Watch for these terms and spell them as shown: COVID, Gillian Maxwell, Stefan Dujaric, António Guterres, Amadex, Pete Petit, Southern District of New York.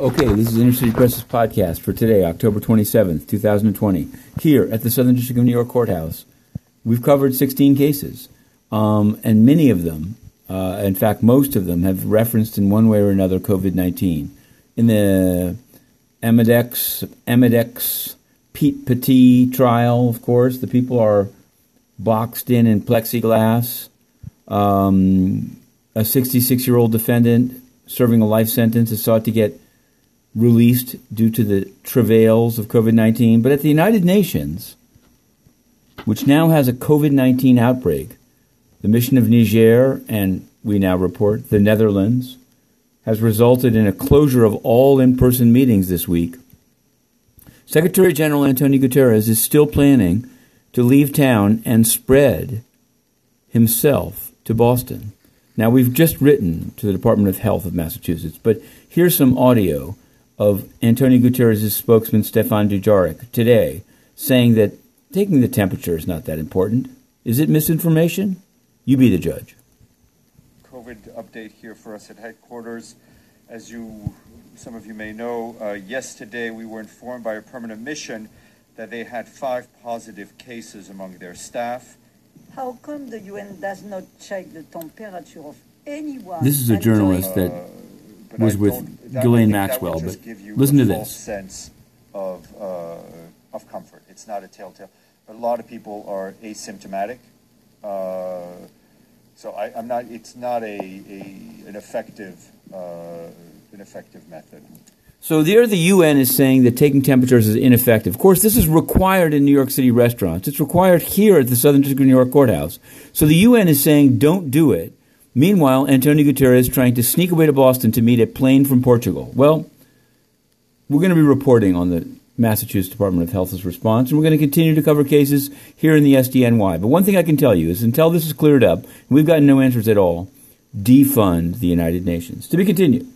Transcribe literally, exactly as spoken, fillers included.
Okay, this is Inner City Press's podcast for today, October twenty-seventh, two thousand twenty. Here at the Southern District of New York Courthouse, we've covered sixteen cases, um, and many of them, uh, in fact, most of them, have referenced in one way or another COVID nineteen. In the Amadex, Amadex Pete Petit trial, of course, the people are boxed in in plexiglass. Um, a sixty-six-year-old defendant serving a life sentence is sought to get released due to the travails of COVID nineteen. But at the United Nations, which now has a COVID nineteen outbreak, the mission of Niger, and we now report the Netherlands, has resulted in a closure of all in-person meetings this week. Secretary General António Guterres is still planning to leave town and spread himself to Boston. Now, we've just written to the Department of Health of Massachusetts, but here's some audio of António Guterres' spokesman Stefan Dujaric today saying that taking the temperature is not that important. Is it misinformation? You be the judge. COVID update here for us at headquarters. As you, some of you may know, uh, yesterday we were informed by a permanent mission that they had five positive cases among their staff. How come the U N does not check the temperature of anyone? This is a journalist that uh, was with that Gillian Maxwell, but listen to this. Sense of, uh, of comfort. It's not a telltale. But a lot of people are asymptomatic. Uh, so I, I'm not, it's not a, a, an, effective, uh, an effective method. So there the U N is saying that taking temperatures is ineffective. Of course, this is required in New York City restaurants. It's required here at the Southern District of New York Courthouse. So the U N is saying don't do it. Meanwhile, António Guterres is trying to sneak away to Boston to meet a plane from Portugal. Well, we're going to be reporting on the Massachusetts Department of Health's response, and we're going to continue to cover cases here in the S D N Y. But one thing I can tell you is until this is cleared up, and we've gotten no answers at all, defund the United Nations. To be continued.